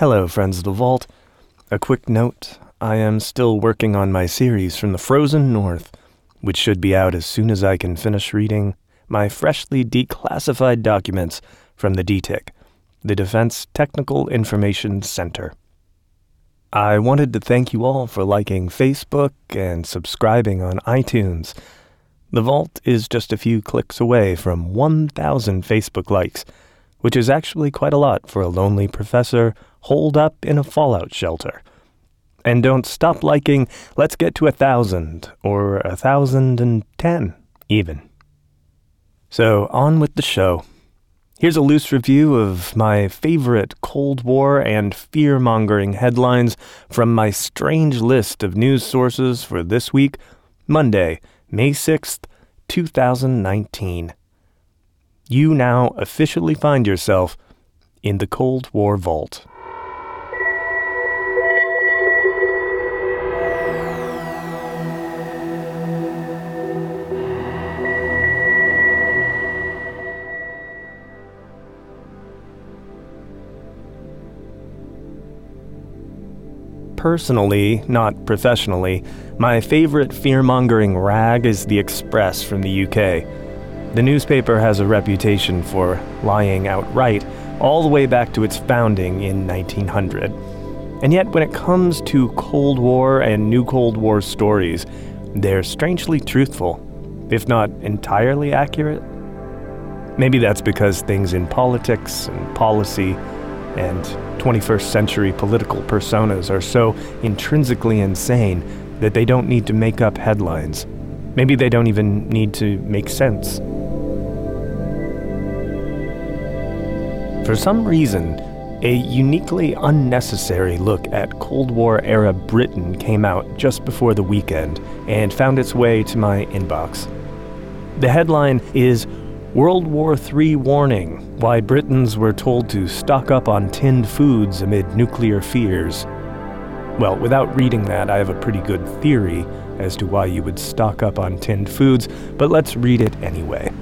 Hello, friends of the Vault. A quick note, I am still working on my series from the Frozen North, which should be out as soon as I can finish reading my freshly declassified documents from the DTIC, the Defense Technical Information Center. I wanted to thank you all for liking Facebook and subscribing on iTunes. The Vault is just a few clicks away from 1,000 Facebook likes, which is actually quite a lot for a lonely professor holed up in a fallout shelter. And don't stop liking. Let's get to 1,000, or 1,010, even. So, on with the show. Here's a loose review of my favorite Cold War and fear-mongering headlines from my strange list of news sources for this week, Monday, May 6th, 2019. You now officially find yourself in the Cold War Vault. Personally, not professionally, my favorite fear-mongering rag is The Express from the UK. The newspaper has a reputation for lying outright all the way back to its founding in 1900. And yet, when it comes to Cold War and New Cold War stories, they're strangely truthful, if not entirely accurate. Maybe that's because things in politics and policy and 21st century political personas are so intrinsically insane that they don't need to make up headlines. Maybe they don't even need to make sense. For some reason, a uniquely unnecessary look at Cold War-era Britain came out just before the weekend and found its way to my inbox. The headline is World War III warning, why Britons were told to stock up on tinned foods amid nuclear fears. Well, without reading that, I have a pretty good theory as to why you would stock up on tinned foods, but let's read it anyway.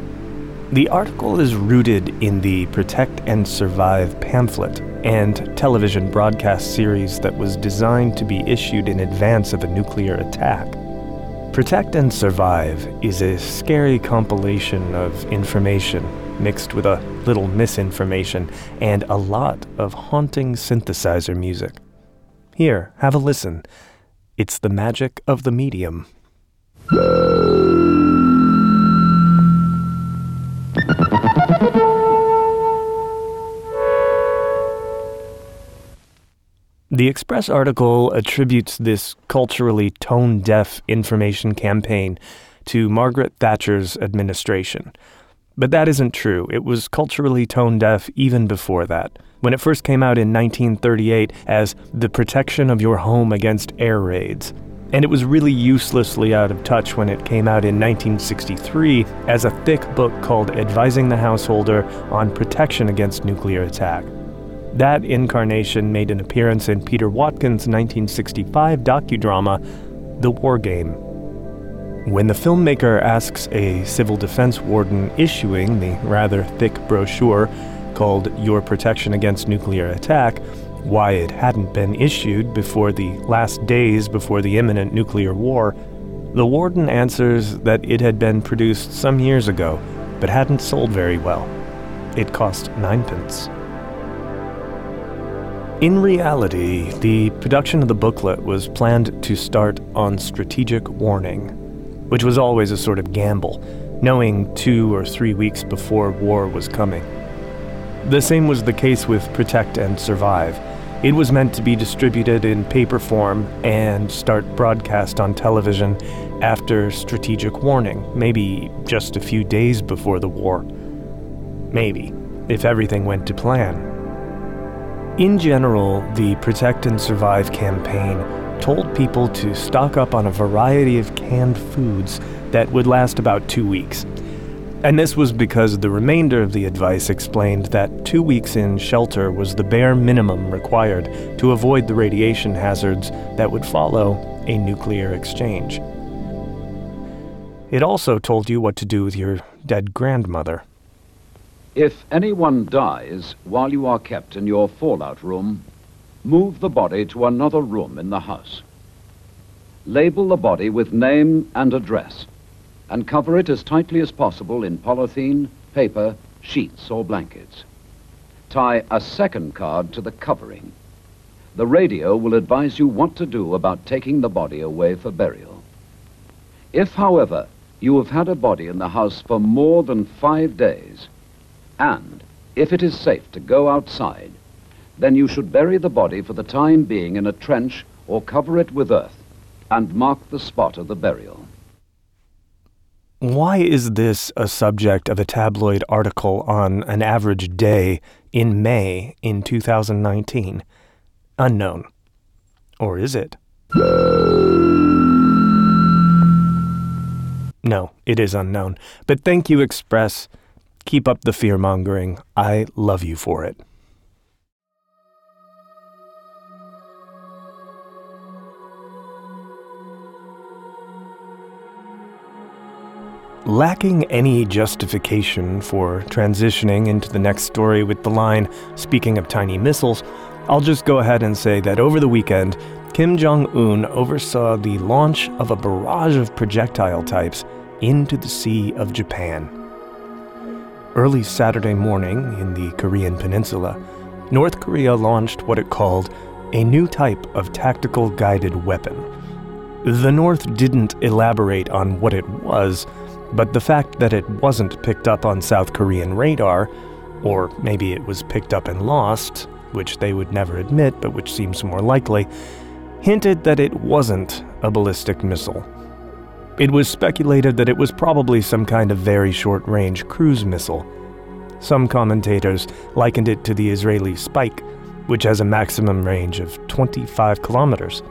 The article is rooted in the Protect and Survive pamphlet and television broadcast series that was designed to be issued in advance of a nuclear attack. Protect and Survive is a scary compilation of information mixed with a little misinformation and a lot of haunting synthesizer music. Here, have a listen. It's the magic of the medium. The Express article attributes this culturally tone-deaf information campaign to Margaret Thatcher's administration. But that isn't true. It was culturally tone-deaf even before that, when it first came out in 1938 as The Protection of Your Home Against Air Raids. And it was really uselessly out of touch when it came out in 1963 as a thick book called Advising the Householder on Protection Against Nuclear Attack. That incarnation made an appearance in Peter Watkins' 1965 docudrama, The War Game. When the filmmaker asks a civil defense warden issuing the rather thick brochure called Your Protection Against Nuclear Attack why it hadn't been issued before the last days before the imminent nuclear war, the warden answers that it had been produced some years ago, but hadn't sold very well. It cost 9 pence. In reality, the production of the booklet was planned to start on strategic warning, which was always a sort of gamble, knowing 2 or 3 weeks before war was coming. The same was the case with Protect and Survive. It was meant to be distributed in paper form and start broadcast on television after strategic warning, maybe just a few days before the war. Maybe, if everything went to plan. In general, the Protect and Survive campaign told people to stock up on a variety of canned foods that would last about 2 weeks. And this was because the remainder of the advice explained that 2 weeks in shelter was the bare minimum required to avoid the radiation hazards that would follow a nuclear exchange. It also told you what to do with your dead grandmother. If anyone dies while you are kept in your fallout room, Move the body to another room in the house. Label the body with name and address and cover it as tightly as possible in polythene, paper, sheets or blankets. Tie a second card to the covering. The radio will advise you what to do about taking the body away for burial. If, however, you have had a body in the house for more than 5 days, and if it is safe to go outside, then you should bury the body for the time being in a trench or cover it with earth and mark the spot of the burial. Why is this a subject of a tabloid article on an average day in May in 2019? Unknown. Or is it? No, it is unknown. But thank you, Express. Keep up the fear-mongering. I love you for it. Lacking any justification for transitioning into the next story with the line, speaking of tiny missiles, I'll just go ahead and say that over the weekend, Kim Jong-un oversaw the launch of a barrage of projectile types into the Sea of Japan. Early Saturday morning in the Korean peninsula, North Korea launched what it called a new type of tactical guided weapon. The North didn't elaborate on what it was, but the fact that it wasn't picked up on South Korean radar, or maybe it was picked up and lost, which they would never admit, but which seems more likely, hinted that it wasn't a ballistic missile. It was speculated that it was probably some kind of very short-range cruise missile. Some commentators likened it to the Israeli Spike, which has a maximum range of 25 kilometers,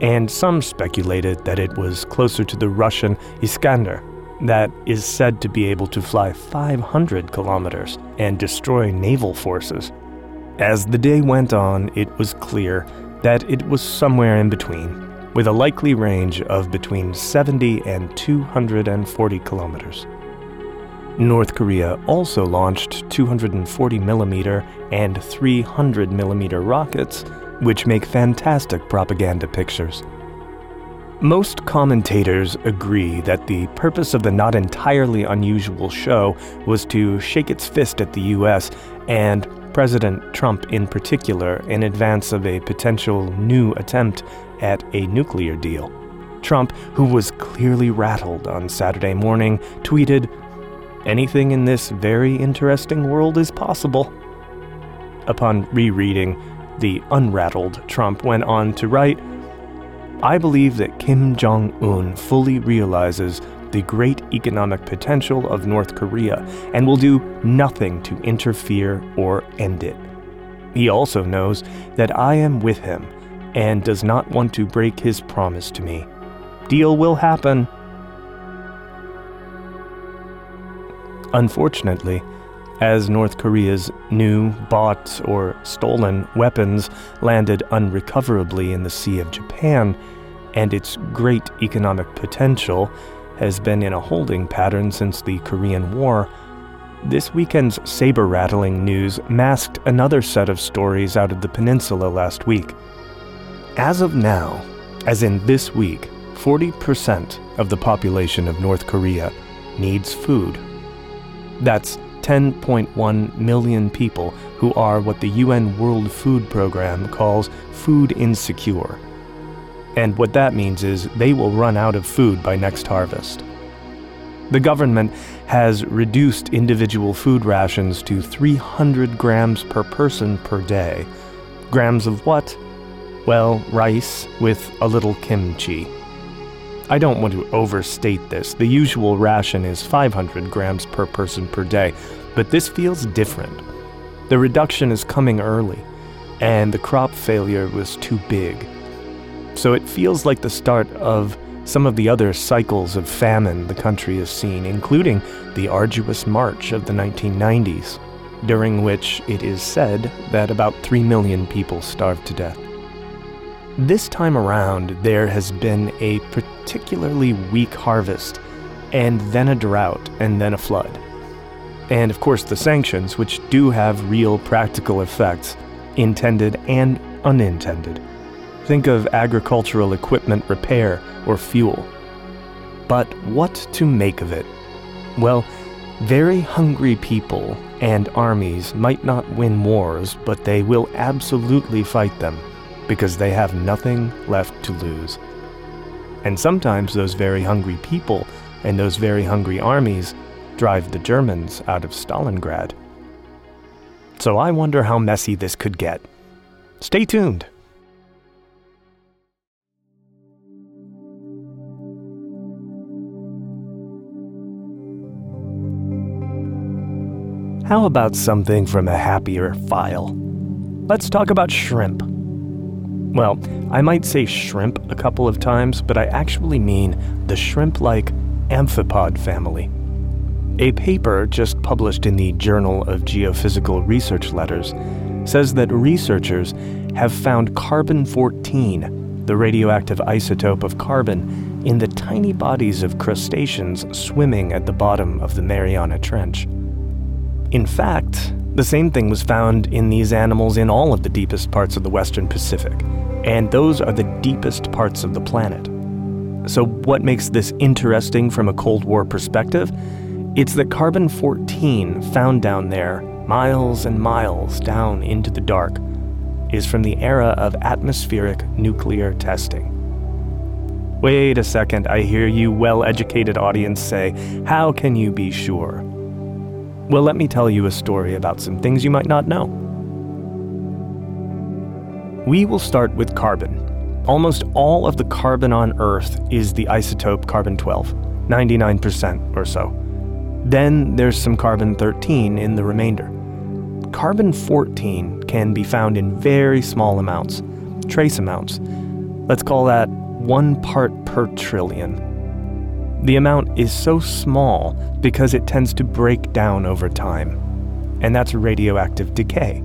and some speculated that it was closer to the Russian Iskander, that is said to be able to fly 500 kilometers and destroy naval forces. As the day went on, it was clear that it was somewhere in between, with a likely range of between 70 and 240 kilometers. North Korea also launched 240mm and 300mm rockets, which make fantastic propaganda pictures. Most commentators agree that the purpose of the not entirely unusual show was to shake its fist at the US and President Trump in particular in advance of a potential new attempt at a nuclear deal. Trump, who was clearly rattled on Saturday morning, tweeted, "Anything in this very interesting world is possible." Upon rereading, the unrattled Trump went on to write, "I believe that Kim Jong-un fully realizes the great economic potential of North Korea and will do nothing to interfere or end it. He also knows that I am with him and does not want to break his promise to me. Deal will happen." Unfortunately, as North Korea's new, bought, or stolen weapons landed unrecoverably in the Sea of Japan, and its great economic potential has been in a holding pattern since the Korean War, this weekend's saber-rattling news masked another set of stories out of the peninsula last week. As of now, as in this week, 40% of the population of North Korea needs food. That's 10.1 million people who are what the UN World Food Program calls food insecure. And what that means is they will run out of food by next harvest. The government has reduced individual food rations to 300 grams per person per day. Grams of what? Well, rice with a little kimchi. I don't want to overstate this. The usual ration is 500 grams per person per day, but this feels different. The reduction is coming early, and the crop failure was too big. So it feels like the start of some of the other cycles of famine the country has seen, including the arduous March of the 1990s, during which it is said that about 3 million people starved to death. This time around, there has been a particularly weak harvest, and then a drought, and then a flood. And of course the sanctions, which do have real practical effects, intended and unintended. Think of agricultural equipment repair or fuel. But what to make of it? Well, very hungry people and armies might not win wars, but they will absolutely fight them because they have nothing left to lose. And sometimes those very hungry people and those very hungry armies drive the Germans out of Stalingrad. So I wonder how messy this could get. Stay tuned. How about something from a happier file? Let's talk about shrimp. Well, I might say shrimp a couple of times, but I actually mean the shrimp-like amphipod family. A paper just published in the Journal of Geophysical Research Letters says that researchers have found carbon-14, the radioactive isotope of carbon, in the tiny bodies of crustaceans swimming at the bottom of the Mariana Trench. In fact, the same thing was found in these animals in all of the deepest parts of the Western Pacific, and those are the deepest parts of the planet. So what makes this interesting from a Cold War perspective? It's that carbon-14 found down there, miles and miles down into the dark, is from the era of atmospheric nuclear testing. Wait a second, I hear you well-educated audience say, how can you be sure? Well, let me tell you a story about some things you might not know. We will start with carbon. Almost all of the carbon on Earth is the isotope carbon-12, 99% or so. Then there's some carbon-13 in the remainder. Carbon-14 can be found in very small amounts, trace amounts. Let's call that 1 part per trillion. The amount is so small because it tends to break down over time, and that's radioactive decay.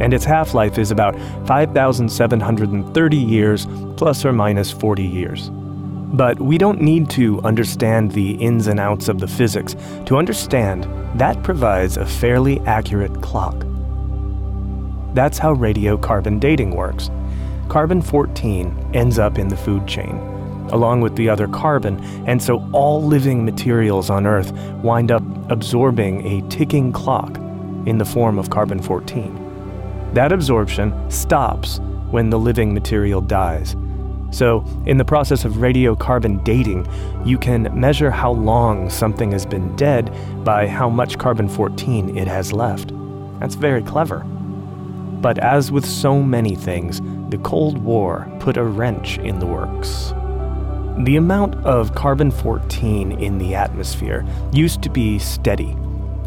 And its half-life is about 5,730 years, plus or minus 40 years. But we don't need to understand the ins and outs of the physics. To understand, that provides a fairly accurate clock. That's how radiocarbon dating works. Carbon-14 ends up in the food chain, along with the other carbon, and so all living materials on Earth wind up absorbing a ticking clock in the form of carbon-14. That absorption stops when the living material dies. So, in the process of radiocarbon dating, you can measure how long something has been dead by how much carbon-14 it has left. That's very clever. But as with so many things, the Cold War put a wrench in the works. The amount of carbon-14 in the atmosphere used to be steady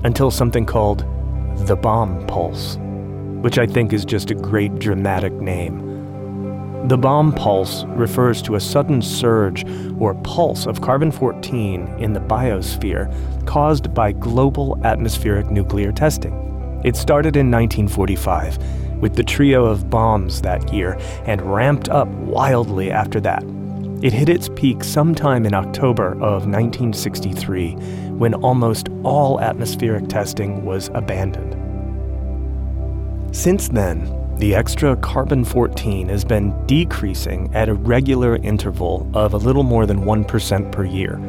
until something called the bomb pulse, which I think is just a great dramatic name. The bomb pulse refers to a sudden surge or pulse of carbon-14 in the biosphere caused by global atmospheric nuclear testing. It started in 1945 with the trio of bombs that year and ramped up wildly after that. It hit its peak sometime in October of 1963, when almost all atmospheric testing was abandoned. Since then, the extra carbon-14 has been decreasing at a regular interval of a little more than 1% per year.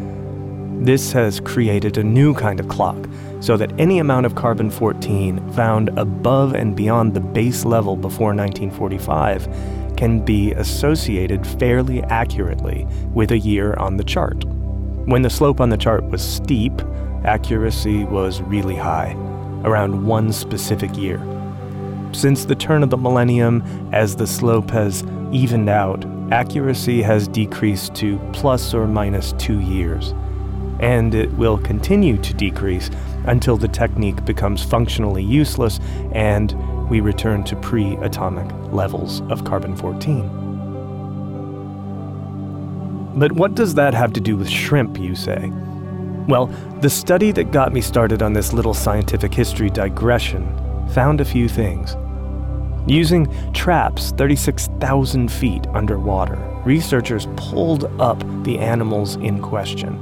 This has created a new kind of clock, so that any amount of carbon-14 found above and beyond the base level before 1945 can be associated fairly accurately with a year on the chart. When the slope on the chart was steep, accuracy was really high, around one specific year. Since the turn of the millennium, as the slope has evened out, accuracy has decreased to plus or minus 2 years, and it will continue to decrease until the technique becomes functionally useless and we return to pre-atomic levels of carbon-14. But what does that have to do with shrimp, you say? Well, the study that got me started on this little scientific history digression found a few things. Using traps 36,000 feet underwater, researchers pulled up the animals in question.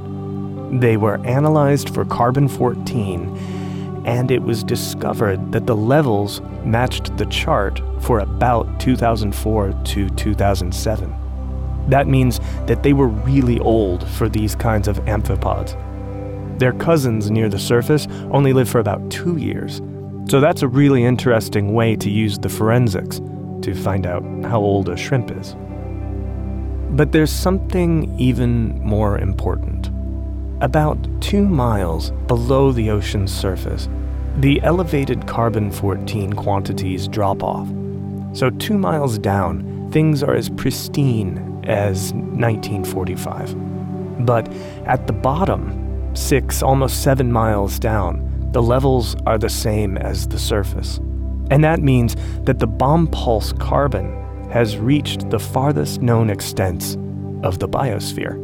They were analyzed for carbon-14 and it was discovered that the levels matched the chart for about 2004 to 2007. That means that they were really old for these kinds of amphipods. Their cousins near the surface only live for about 2 years, so that's a really interesting way to use the forensics to find out how old a shrimp is. But there's something even more important. About 2 miles below the ocean's surface, the elevated carbon-14 quantities drop off. So 2 miles down, things are as pristine as 1945. But at the bottom, 6, almost 7 miles down, the levels are the same as the surface. And that means that the bomb pulse carbon has reached the farthest known extents of the biosphere.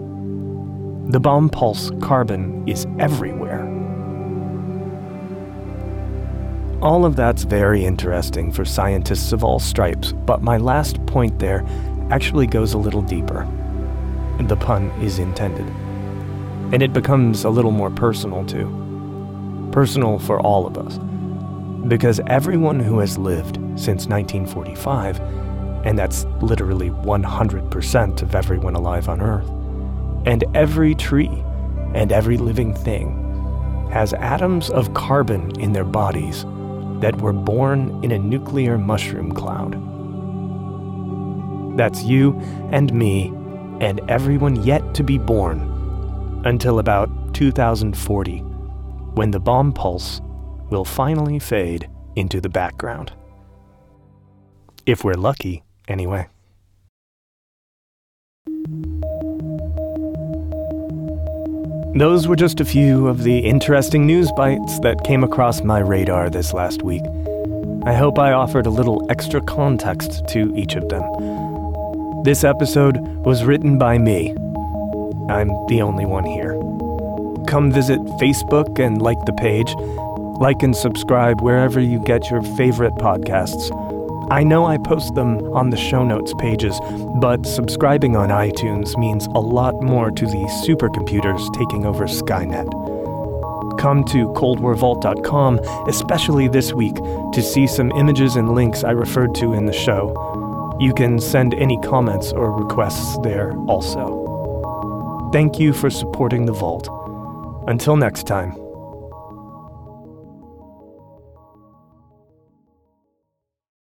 The bomb pulse carbon is everywhere. All of that's very interesting for scientists of all stripes, but my last point there actually goes a little deeper. The pun is intended. And it becomes a little more personal too. Personal for all of us. Because everyone who has lived since 1945, and that's literally 100% of everyone alive on Earth, and every tree and every living thing has atoms of carbon in their bodies that were born in a nuclear mushroom cloud. That's you and me and everyone yet to be born until about 2040, when the bomb pulse will finally fade into the background. If we're lucky, anyway. Those were just a few of the interesting news bites that came across my radar this last week. I hope I offered a little extra context to each of them. This episode was written by me. I'm the only one here. Come visit Facebook and like the page. Like and subscribe wherever you get your favorite podcasts. I know I post them on the show notes pages, but subscribing on iTunes means a lot more to the supercomputers taking over Skynet. Come to ColdWarVault.com, especially this week, to see some images and links I referred to in the show. You can send any comments or requests there also. Thank you for supporting the Vault. Until next time.